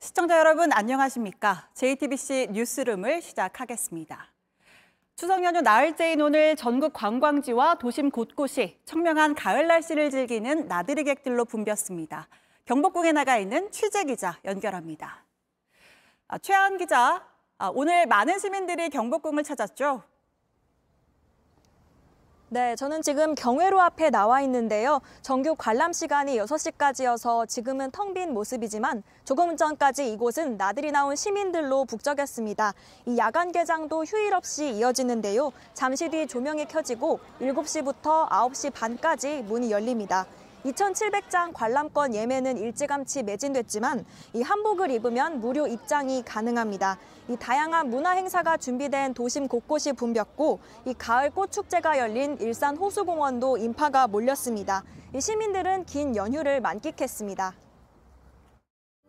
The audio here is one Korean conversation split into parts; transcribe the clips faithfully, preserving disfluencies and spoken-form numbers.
시청자 여러분 안녕하십니까? 제이티비씨 뉴스룸을 시작하겠습니다. 추석 연휴 나흘째인 오늘 전국 관광지와 도심 곳곳이 청명한 가을 날씨를 즐기는 나들이객들로 붐볐습니다. 경복궁에 나가 있는 취재기자 연결합니다. 아, 최아은 기자, 아, 오늘 많은 시민들이 경복궁을 찾았죠? 네, 저는 지금 경회로 앞에 나와 있는데요. 정규 관람 시간이 여섯 시까지여서 지금은 텅 빈 모습이지만 조금 전까지 이곳은 나들이 나온 시민들로 북적였습니다. 이 야간 개장도 휴일 없이 이어지는데요. 잠시 뒤 조명이 켜지고 일곱 시부터 아홉 시 반까지 문이 열립니다. 이천칠백 장 관람권 예매는 일찌감치 매진됐지만 이 한복을 입으면 무료 입장이 가능합니다. 이 다양한 문화 행사가 준비된 도심 곳곳이 붐볐고 이 가을 꽃축제가 열린 일산 호수공원도 인파가 몰렸습니다. 이 시민들은 긴 연휴를 만끽했습니다.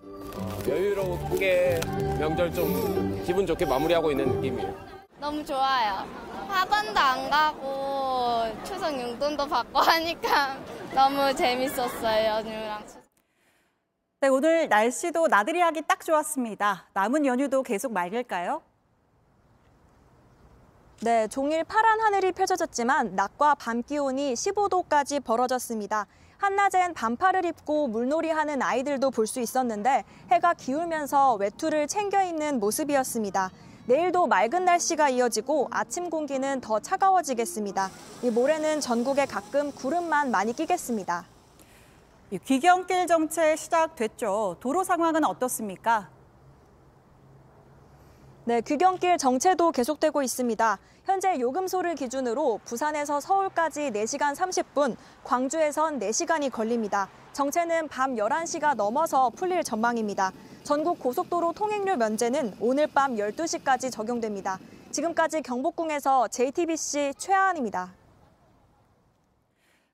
어, 여유롭게 명절 좀 기분 좋게 마무리하고 있는 느낌이에요. 너무 좋아요. 학원도 안 가고 추석 용돈도 받고 하니까 너무 재밌었어요, 연휴랑 추석. 네, 오늘 날씨도 나들이 하기 딱 좋았습니다. 남은 연휴도 계속 맑을까요? 네, 종일 파란 하늘이 펼쳐졌지만 낮과 밤 기온이 십오 도까지 벌어졌습니다. 한낮엔 반팔을 입고 물놀이하는 아이들도 볼 수 있었는데 해가 기울면서 외투를 챙겨 입는 모습이었습니다. 내일도 맑은 날씨가 이어지고 아침 공기는 더 차가워지겠습니다. 이 모레는 전국에 가끔 구름만 많이 끼겠습니다. 귀경길 정체 시작됐죠. 도로 상황은 어떻습니까? 네, 귀경길 정체도 계속되고 있습니다. 현재 요금소를 기준으로 부산에서 서울까지 네 시간 삼십 분, 광주에선 네 시간이 걸립니다. 정체는 밤 열한 시가 넘어서 풀릴 전망입니다. 전국 고속도로 통행료 면제는 오늘 밤 열두 시까지 적용됩니다. 지금까지 경복궁에서 제이티비씨 최아은입니다.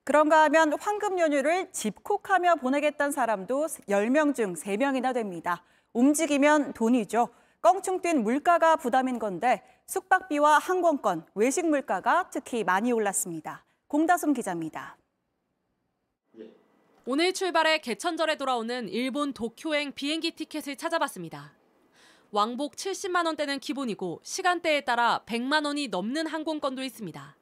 그런가 하면 황금 연휴를 집콕하며 보내겠다는 사람도 열 명 중 세 명이나 됩니다. 움직이면 돈이죠. 껑충 뛴 물가가 부담인 건데 숙박비와 항공권, 외식 물가가 특히 많이 올랐습니다. 공다솜 기자입니다. 오늘 출발해 개천절에 돌아오는 일본 도쿄행 비행기 티켓을 찾아봤습니다. 왕복 칠십만 원대는 기본이고 시간대에 따라 백만 원이 넘는 항공권도 있습니다.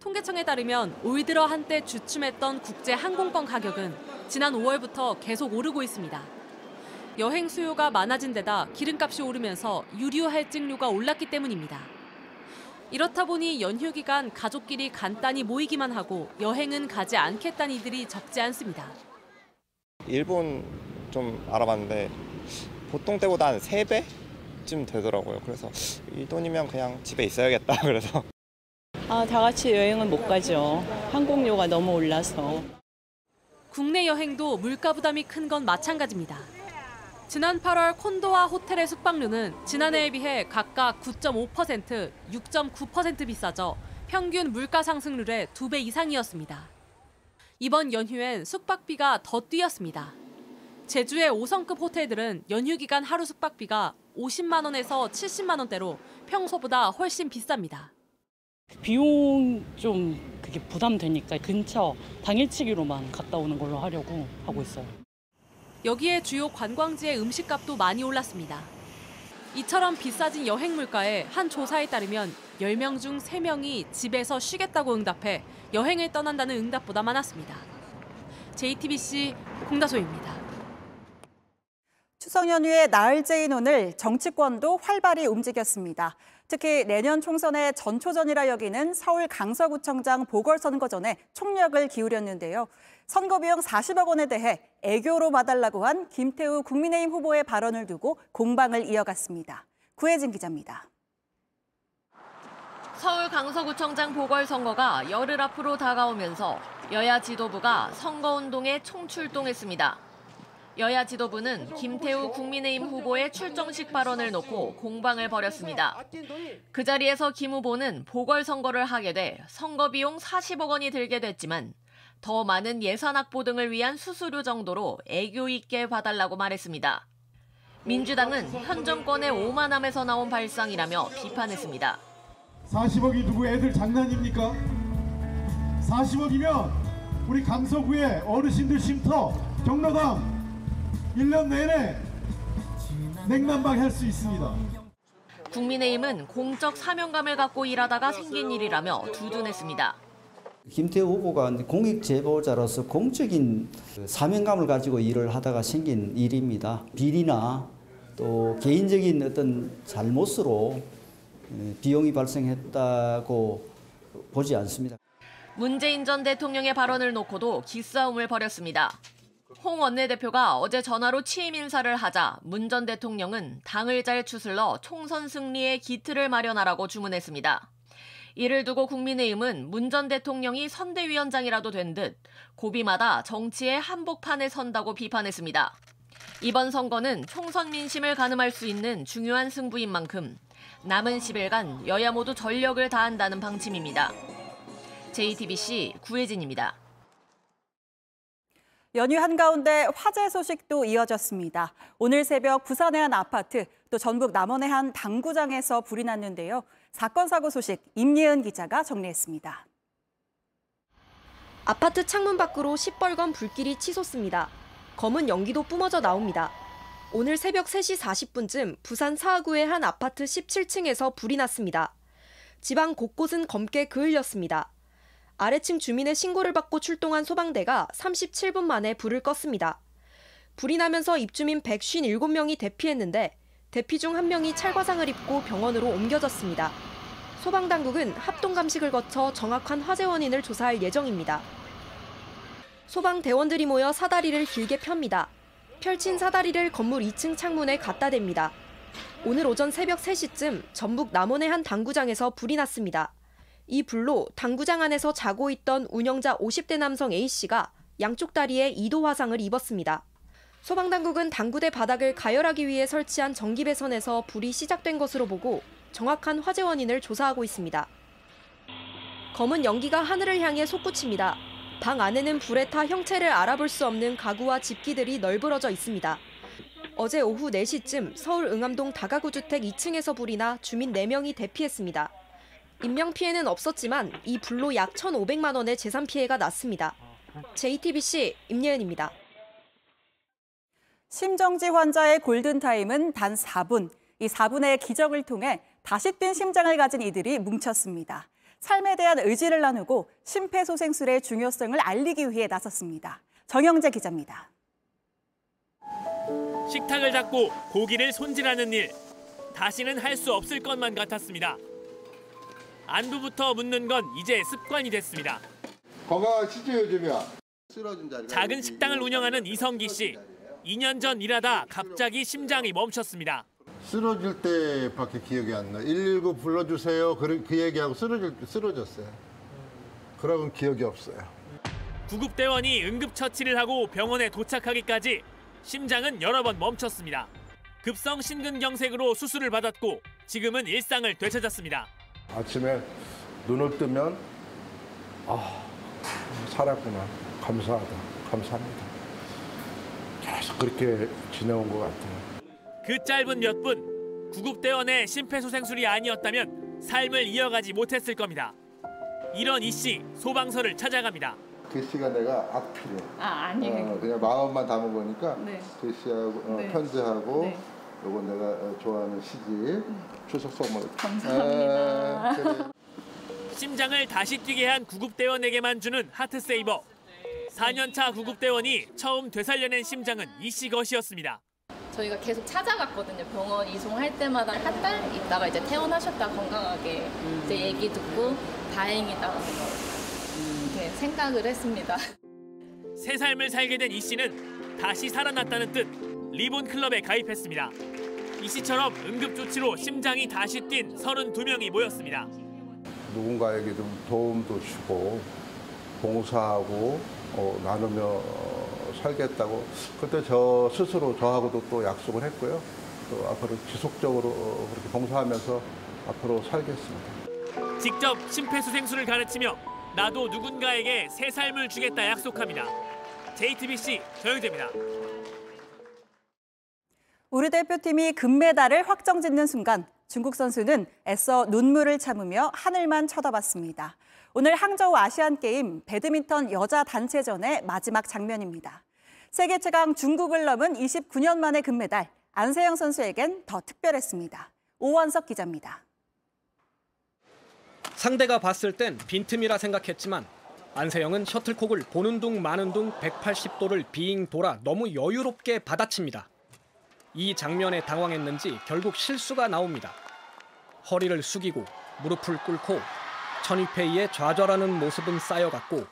통계청에 따르면 올 들어 한때 주춤했던 국제 항공권 가격은 지난 오월부터 계속 오르고 있습니다. 여행 수요가 많아진 데다 기름값이 오르면서 유류 할증료가 올랐기 때문입니다. 이렇다 보니 연휴 기간 가족끼리 간단히 모이기만 하고 여행은 가지 않겠다는 이들이 적지 않습니다. 일본 좀 알아봤는데 보통 때보다 한 세 배쯤 되더라고요. 그래서 이 돈이면 그냥 집에 있어야겠다 그래서. 아, 다 같이 여행은 못 가죠. 항공료가 너무 올라서. 국내 여행도 물가 부담이 큰 건 마찬가지입니다. 지난 팔월 콘도와 호텔의 숙박료는 지난해에 비해 각각 구 점 오 퍼센트, 육 점 구 퍼센트 비싸져 평균 물가 상승률의 두 배 이상이었습니다. 이번 연휴엔 숙박비가 더 뛰었습니다. 제주의 오 성급 호텔들은 연휴 기간 하루 숙박비가 오십만 원에서 칠십만 원대로 평소보다 훨씬 비쌉니다. 비용 좀 그게 부담되니까 근처 당일치기로만 갔다 오는 걸로 하려고 하고 있어요. 여기에 주요 관광지의 음식값도 많이 올랐습니다. 이처럼 비싸진 여행 물가에 한 조사에 따르면 열 명 중 세 명이 집에서 쉬겠다고 응답해 여행을 떠난다는 응답보다 많았습니다. 제이티비씨 공다소입니다. 추석 연휴의 나흘째인 오늘 정치권도 활발히 움직였습니다. 특히 내년 총선의 전초전이라 여기는 서울 강서구청장 보궐선거 전에 총력을 기울였는데요. 선거비용 사십억 원에 대해 애교로 봐달라고 한 김태우 국민의힘 후보의 발언을 두고 공방을 이어갔습니다. 구혜진 기자입니다. 서울 강서구청장 보궐선거가 열흘 앞으로 다가오면서 여야 지도부가 선거운동에 총출동했습니다. 여야 지도부는 김태우 국민의힘 후보의 출정식 발언을 놓고 공방을 벌였습니다. 그 자리에서 김 후보는 보궐선거를 하게 돼 선거비용 사십억 원이 들게 됐지만 더 많은 예산 확보 등을 위한 수수료 정도로 애교 있게 봐달라고 말했습니다. 민주당은 현 정권의 오만함에서 나온 발상이라며 비판했습니다. 사십억이 누구 애들 장난입니까? 사십억이면 우리 강서구의 어르신들 쉼터, 경로당 일 년 내내 냉난방할 수 있습니다. 국민의힘은 공적 사명감을 갖고 일하다가 생긴 일이라며 두둔했습니다. 김태우 후보가 공익 제보자로서 공적인 사명감을 가지고 일을 하다가 생긴 일입니다. 비리나 또 개인적인 어떤 잘못으로 비용이 발생했다고 보지 않습니다. 문재인 전 대통령의 발언을 놓고도 기싸움을 벌였습니다. 홍 원내대표가 어제 전화로 취임 인사를 하자 문 전 대통령은 당을 잘 추슬러 총선 승리의 기틀을 마련하라고 주문했습니다. 이를 두고 국민의힘은 문 전 대통령이 선대위원장이라도 된 듯 고비마다 정치의 한복판에 선다고 비판했습니다. 이번 선거는 총선 민심을 가늠할 수 있는 중요한 승부인 만큼 남은 십 일간 여야 모두 전력을 다한다는 방침입니다. 제이티비씨 구혜진입니다. 연휴 한가운데 화재 소식도 이어졌습니다. 오늘 새벽 부산의 한 아파트, 또 전북 남원의 한 당구장에서 불이 났는데요. 사건 사고 소식 임예은 기자가 정리했습니다. 아파트 창문 밖으로 시뻘건 불길이 치솟습니다. 검은 연기도 뿜어져 나옵니다. 오늘 새벽 세 시 사십 분쯤 부산 사하구의 한 아파트 십칠 층에서 불이 났습니다. 지방 곳곳은 검게 그을렸습니다. 아래층 주민의 신고를 받고 출동한 소방대가 삼십칠 분 만에 불을 껐습니다. 불이 나면서 입주민 백오십칠 명이 대피했는데 대피 중 한 명이 찰과상을 입고 병원으로 옮겨졌습니다. 소방당국은 합동감식을 거쳐 정확한 화재 원인을 조사할 예정입니다. 소방대원들이 모여 사다리를 길게 펴니다. 펼친 사다리를 건물 이 층 창문에 갖다 댑니다. 오늘 오전 새벽 세 시쯤 전북 남원의 한 당구장에서 불이 났습니다. 이 불로 당구장 안에서 자고 있던 운영자 오십 대 남성 A씨가 양쪽 다리에 이 도 화상을 입었습니다. 소방당국은 당구대 바닥을 가열하기 위해 설치한 전기배선에서 불이 시작된 것으로 보고 정확한 화재 원인을 조사하고 있습니다. 검은 연기가 하늘을 향해 솟구칩니다. 방 안에는 불에 타 형체를 알아볼 수 없는 가구와 집기들이 널브러져 있습니다. 어제 오후 네 시쯤 서울 응암동 다가구 주택 이 층에서 불이 나 주민 네 명이 대피했습니다. 인명피해는 없었지만 이 불로 약 천오백만 원의 재산 피해가 났습니다. 제이티비씨 임예은입니다. 심정지 환자의 골든타임은 단 사 분. 이 사 분의 기적을 통해 다시 뛴 심장을 가진 이들이 뭉쳤습니다. 삶에 대한 의지를 나누고 심폐소생술의 중요성을 알리기 위해 나섰습니다. 정영재 기자입니다. 식탁을 닦고 고기를 손질하는 일. 다시는 할 수 없을 것만 같았습니다. 안부부터 묻는 건 이제 습관이 됐습니다. 건강하시죠 요즘이야. 작은 식당을 운영하는 이성기 씨. 이 년 전 일하다 갑자기 심장이 멈췄습니다. 쓰러질 때밖에 기억이 안 나. 일일구 불러주세요. 그, 그 얘기하고 쓰러질, 쓰러졌어요. 그러고는 기억이 없어요. 구급대원이 응급처치를 하고 병원에 도착하기까지 심장은 여러 번 멈췄습니다. 급성 심근경색으로 수술을 받았고 지금은 일상을 되찾았습니다. 아침에 눈을 뜨면 아, 살았구나. 감사하다. 감사합니다. 계속 그렇게 지내온 것 같아요. 그 짧은 몇 분, 구급대원의 심폐소생술이 아니었다면 삶을 이어가지 못했을 겁니다. 이런 이 씨, 소방서를 찾아갑니다. 그 씨가 내가 악필이에요. 아, 아니. 어, 그냥 마음만 담은 거니까 네. 그 씨하고 어, 네. 편지하고 네. 요건 내가 좋아하는 시집 추석 선물. 감사합니다. 에, 그래. 심장을 다시 뛰게 한 구급대원에게만 주는 하트세이버. 사 년 차 구급대원이 처음 되살려낸 심장은 이 씨 것이었습니다. 저희가 계속 찾아갔거든요. 병원 이송할 때마다 한 달 있다가 이제 퇴원하셨다 건강하게 이제 얘기 듣고 다행이다 이렇게 생각을 했습니다. 새 삶을 살게 된 이 씨는 다시 살아났다는 뜻. 리본 클럽에 가입했습니다. 이 씨처럼 응급조치로 심장이 다시 뛴 서른두 명이 모였습니다. 누군가에게 좀 도움도 주고 봉사하고 어, 나누며 살겠다고 그때 저 스스로 저하고도 또 약속을 했고요. 또 앞으로 지속적으로 그렇게 봉사하면서 앞으로 살겠습니다. 직접 심폐소생술을 가르치며 나도 누군가에게 새 삶을 주겠다 약속합니다. 제이티비씨 정영재입니다. 우리 대표팀이 금메달을 확정짓는 순간 중국 선수는 애써 눈물을 참으며 하늘만 쳐다봤습니다. 오늘 항저우 아시안게임 배드민턴 여자 단체전의 마지막 장면입니다. 세계 최강 중국을 넘은 이십구 년 만의 금메달, 안세영 선수에겐 더 특별했습니다. 오원석 기자입니다. 상대가 봤을 땐 빈틈이라 생각했지만 안세영은 셔틀콕을 보는 둥 마는 둥 백팔십 도를 비잉 돌아 너무 여유롭게 받아칩니다. 이 장면에 당황했는지 결국 실수가 나옵니다. 허리를 숙이고 무릎을 꿇고 천이페이에 좌절하는 모습은 쌓여갔고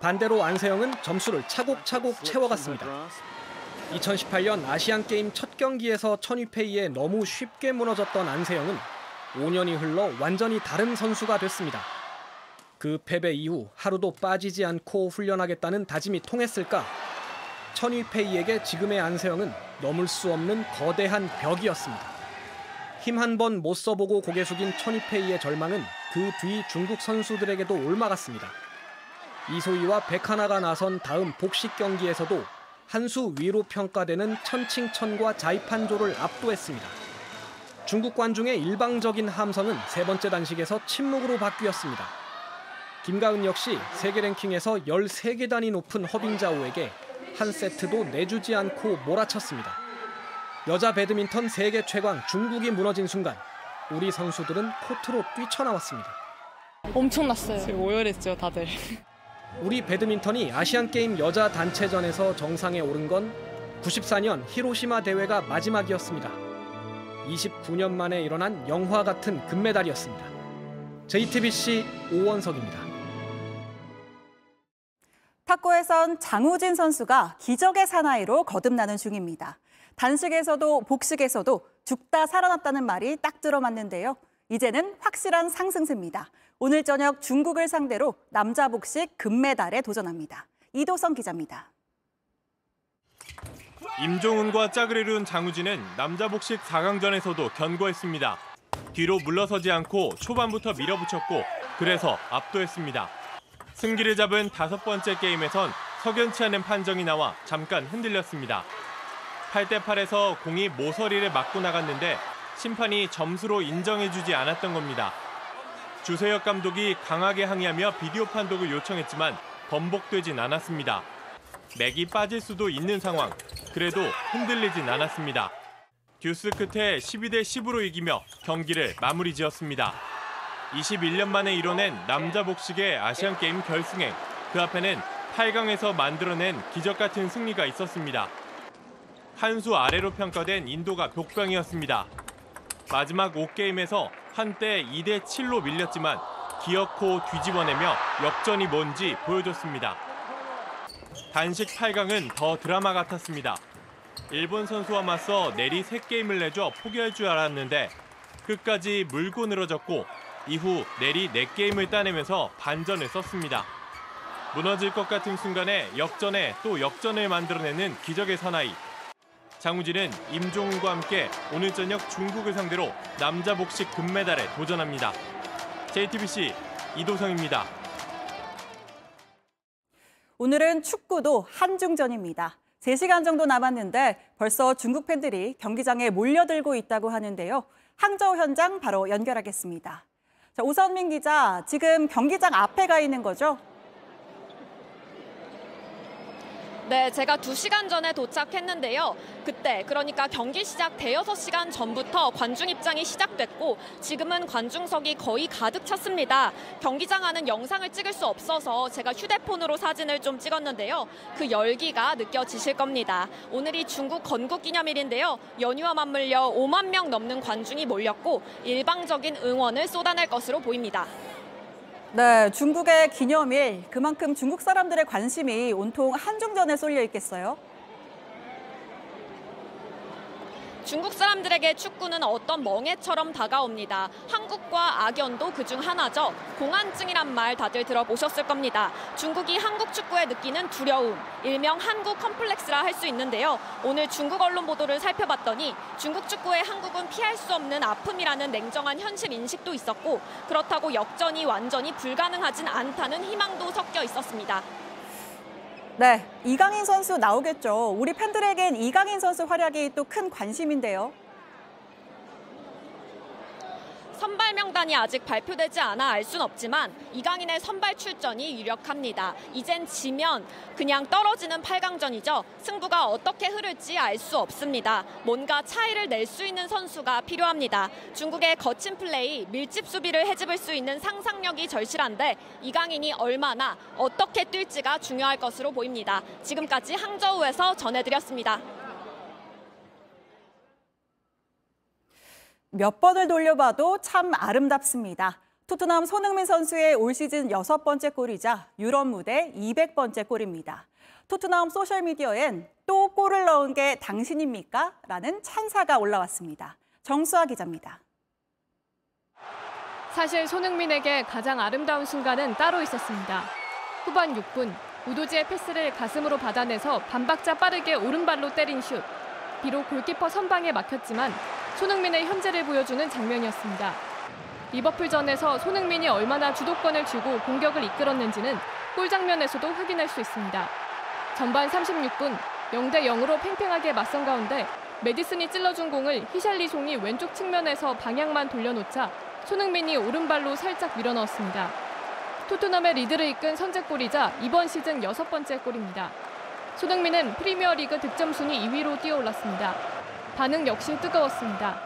반대로 안세영은 점수를 차곡차곡 채워갔습니다. 이천십팔 년 아시안게임 첫 경기에서 천이페이에 너무 쉽게 무너졌던 안세영은 오 년이 흘러 완전히 다른 선수가 됐습니다. 그 패배 이후 하루도 빠지지 않고 훈련하겠다는 다짐이 통했을까? 천이페이에게 지금의 안세영은 넘을 수 없는 거대한 벽이었습니다. 힘 한 번 못 써보고 고개 숙인 천이페이의 절망은 그 뒤 중국 선수들에게도 옮아갔습니다. 이소희와 백하나가 나선 다음 복식 경기에서도 한 수 위로 평가되는 천칭천과 자이판조를 압도했습니다. 중국 관중의 일방적인 함성은 세 번째 단식에서 침묵으로 바뀌었습니다. 김가은 역시 세계 랭킹에서 열세 개 단위 높은 허빙자오에게 한 세트도 내주지 않고 몰아쳤습니다. 여자 배드민턴 세계 최강 중국이 무너진 순간 우리 선수들은 코트로 뛰쳐나왔습니다. 엄청났어요. 지금 오열했죠, 다들. 우리 배드민턴이 아시안게임 여자 단체전에서 정상에 오른 건 구십사 년 히로시마 대회가 마지막이었습니다. 이십구 년 만에 일어난 영화 같은 금메달이었습니다. 제이티비씨 오원석입니다. 탁구에선 장우진 선수가 기적의 사나이로 거듭나는 중입니다. 단식에서도 복식에서도 죽다 살아났다는 말이 딱 들어맞는데요. 이제는 확실한 상승세입니다. 오늘 저녁 중국을 상대로 남자 복식 금메달에 도전합니다. 이도성 기자입니다. 임종은과 짝을 이룬 장우진은 남자 복식 사 강전에서도 견고했습니다. 뒤로 물러서지 않고 초반부터 밀어붙였고 그래서 압도했습니다. 승기를 잡은 다섯 번째 게임에선 석연치 않은 판정이 나와 잠깐 흔들렸습니다. 팔 대 팔에서 공이 모서리를 맞고 나갔는데 심판이 점수로 인정해주지 않았던 겁니다. 주세혁 감독이 강하게 항의하며 비디오 판독을 요청했지만 번복되진 않았습니다. 맥이 빠질 수도 있는 상황, 그래도 흔들리진 않았습니다. 듀스 끝에 십이 대 십으로 이기며 경기를 마무리 지었습니다. 이십일 년 만에 이뤄낸 남자 복식의 아시안게임 결승행, 그 앞에는 팔 강에서 만들어낸 기적 같은 승리가 있었습니다. 한 수 아래로 평가된 인도가 복병이었습니다. 마지막 오 게임에서 한때 이 대 칠로 밀렸지만 기어코 뒤집어내며 역전이 뭔지 보여줬습니다. 단식 팔 강은 더 드라마 같았습니다. 일본 선수와 맞서 내리 세 게임을 내줘 포기할 줄 알았는데 끝까지 물고 늘어졌고 이후 내리 네 게임을 따내면서 반전을 썼습니다. 무너질 것 같은 순간에 역전에 또 역전을 만들어내는 기적의 사나이. 장우진은 임종훈과 함께 오늘 저녁 중국을 상대로 남자 복식 금메달에 도전합니다. 제이티비씨 이도성입니다. 오늘은 축구도 한중전입니다. 세 시간 정도 남았는데 벌써 중국 팬들이 경기장에 몰려들고 있다고 하는데요. 항저우 현장 바로 연결하겠습니다. 자, 오선민 기자, 지금 경기장 앞에 가 있는 거죠? 네, 제가 두 시간 전에 도착했는데요. 그때, 그러니까 경기 시작 대여섯 시간 전부터 관중 입장이 시작됐고 지금은 관중석이 거의 가득 찼습니다. 경기장 안은 영상을 찍을 수 없어서 제가 휴대폰으로 사진을 좀 찍었는데요. 그 열기가 느껴지실 겁니다. 오늘이 중국 건국기념일인데요. 연휴와 맞물려 오만 명 넘는 관중이 몰렸고 일방적인 응원을 쏟아낼 것으로 보입니다. 네, 중국의 기념일, 그만큼 중국 사람들의 관심이 온통 한중전에 쏠려 있겠어요? 중국 사람들에게 축구는 어떤 멍해처럼 다가옵니다. 한국과 악연도 그중 하나죠. 공안증이란 말 다들 들어보셨을 겁니다. 중국이 한국 축구에 느끼는 두려움, 일명 한국 컴플렉스라 할 수 있는데요. 오늘 중국 언론 보도를 살펴봤더니 중국 축구에 한국은 피할 수 없는 아픔이라는 냉정한 현실 인식도 있었고 그렇다고 역전이 완전히 불가능하진 않다는 희망도 섞여 있었습니다. 네, 이강인 선수 나오겠죠. 우리 팬들에겐 이강인 선수 활약이 또 큰 관심인데요. 선발 명단이 아직 발표되지 않아 알 순 없지만 이강인의 선발 출전이 유력합니다. 이젠 지면 그냥 떨어지는 팔 강전이죠. 승부가 어떻게 흐를지 알 수 없습니다. 뭔가 차이를 낼 수 있는 선수가 필요합니다. 중국의 거친 플레이, 밀집 수비를 해집을 수 있는 상상력이 절실한데 이강인이 얼마나 어떻게 뛸지가 중요할 것으로 보입니다. 지금까지 항저우에서 전해드렸습니다. 몇 번을 돌려봐도 참 아름답습니다. 토트넘 손흥민 선수의 올 시즌 여섯 번째 골이자 유럽 무대 이백 번째 골입니다. 토트넘 소셜미디어엔 또 골을 넣은 게 당신입니까? 라는 찬사가 올라왔습니다. 정수아 기자입니다. 사실 손흥민에게 가장 아름다운 순간은 따로 있었습니다. 후반 육 분, 우도지의 패스를 가슴으로 받아내서 반박자 빠르게 오른발로 때린 슛. 비록 골키퍼 선방에 막혔지만 손흥민의 현재를 보여주는 장면이었습니다. 리버풀전에서 손흥민이 얼마나 주도권을 쥐고 공격을 이끌었는지는 골 장면에서도 확인할 수 있습니다. 전반 삼십육 분 영 대 영으로 팽팽하게 맞선 가운데 메디슨이 찔러준 공을 히샬리송이 왼쪽 측면에서 방향만 돌려놓자 손흥민이 오른발로 살짝 밀어넣었습니다. 토트넘의 리드를 이끈 선제골이자 이번 시즌 여섯 번째 골입니다. 손흥민은 프리미어리그 득점순위 이 위로 뛰어올랐습니다. 반응 역시 뜨거웠습니다.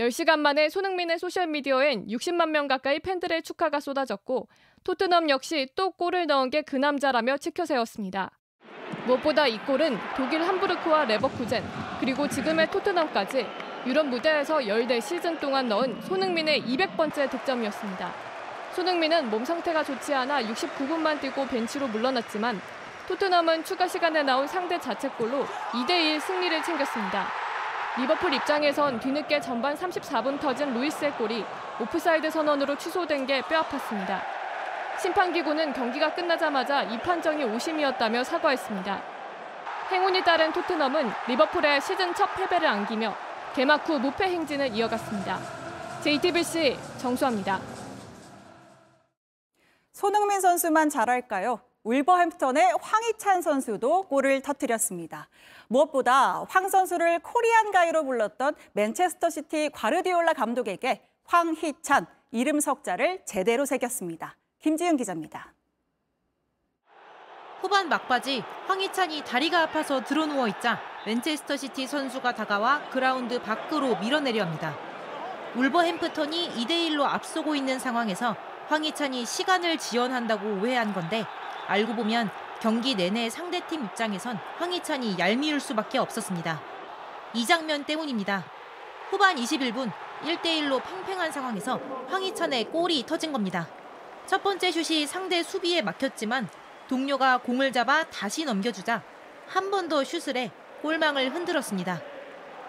열 시간 만에 손흥민의 소셜미디어엔 육십만 명 가까이 팬들의 축하가 쏟아졌고 토트넘 역시 또 골을 넣은 게 그 남자라며 치켜세웠습니다. 무엇보다 이 골은 독일 함부르크와 레버쿠젠 그리고 지금의 토트넘까지 유럽 무대에서 열네 시즌 동안 넣은 손흥민의 이백 번째 득점이었습니다. 손흥민은 몸 상태가 좋지 않아 육십구 분만 뛰고 벤치로 물러났지만 토트넘은 추가 시간에 나온 상대 자책골로 이 대 일 승리를 챙겼습니다. 리버풀 입장에선 뒤늦게 전반 삼십사 분 터진 루이스의 골이 오프사이드 선언으로 취소된 게 뼈아팠습니다. 심판기구는 경기가 끝나자마자 이 판정이 오심이었다며 사과했습니다. 행운이 따른 토트넘은 리버풀의 시즌 첫 패배를 안기며 개막 후 무패 행진을 이어갔습니다. 제이티비씨 정수아입니다. 손흥민 선수만 잘할까요? 울버햄프턴의 황희찬 선수도 골을 터뜨렸습니다. 무엇보다 황 선수를 코리안 가이로 불렀던 맨체스터 시티 과르디올라 감독에게 황희찬 이름 석자를 제대로 새겼습니다. 김지은 기자입니다. 후반 막바지 황희찬이 다리가 아파서 드러누워 있자 맨체스터 시티 선수가 다가와 그라운드 밖으로 밀어내려 합니다. 울버햄프턴이 이 대 일로 앞서고 있는 상황에서 황희찬이 시간을 지연한다고 오해한 건데 알고 보면 경기 내내 상대팀 입장에선 황희찬이 얄미울 수밖에 없었습니다. 이 장면 때문입니다. 후반 이십일 분 일 대 일로 팽팽한 상황에서 황희찬의 골이 터진 겁니다. 첫 번째 슛이 상대 수비에 막혔지만 동료가 공을 잡아 다시 넘겨주자 한 번 더 슛을 해 골망을 흔들었습니다.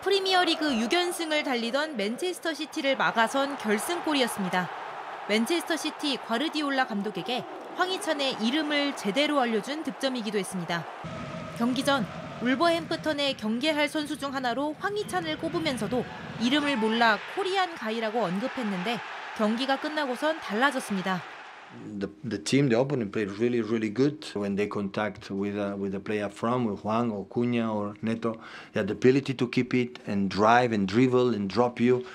프리미어리그 육 연승을 달리던 맨체스터 시티를 막아선 결승골이었습니다. 맨체스터 시티 과르디올라 감독에게 황희찬의 이름을 제대로 알려준 득점이기도 했습니다. 경기 전 울버햄프턴에 경계할 선수 중 하나로 황희찬을 꼽으면서도 이름을 몰라 코리안 가이라고 언급했는데 경기가 끝나고선 달라졌습니다. The, the team, the opponent played really, really good. When they contact with a, with a player from with Juan or Cunha or Neto, they had the ability to keep it and drive and dribble and drop you,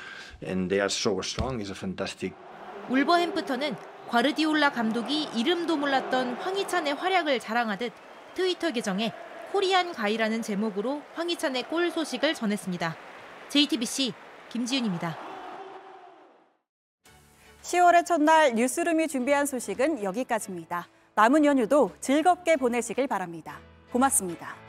and they are so strong. It's a fantastic. 울버햄프턴은 과르디올라 감독이 이름도 몰랐던 황희찬의 활약을 자랑하듯 트위터 계정에 코리안 가이라는 제목으로 황희찬의 골 소식을 전했습니다. 제이티비씨 김지윤입니다. 시월의 첫날 뉴스룸이 준비한 소식은 여기까지입니다. 남은 연휴도 즐겁게 보내시길 바랍니다. 고맙습니다.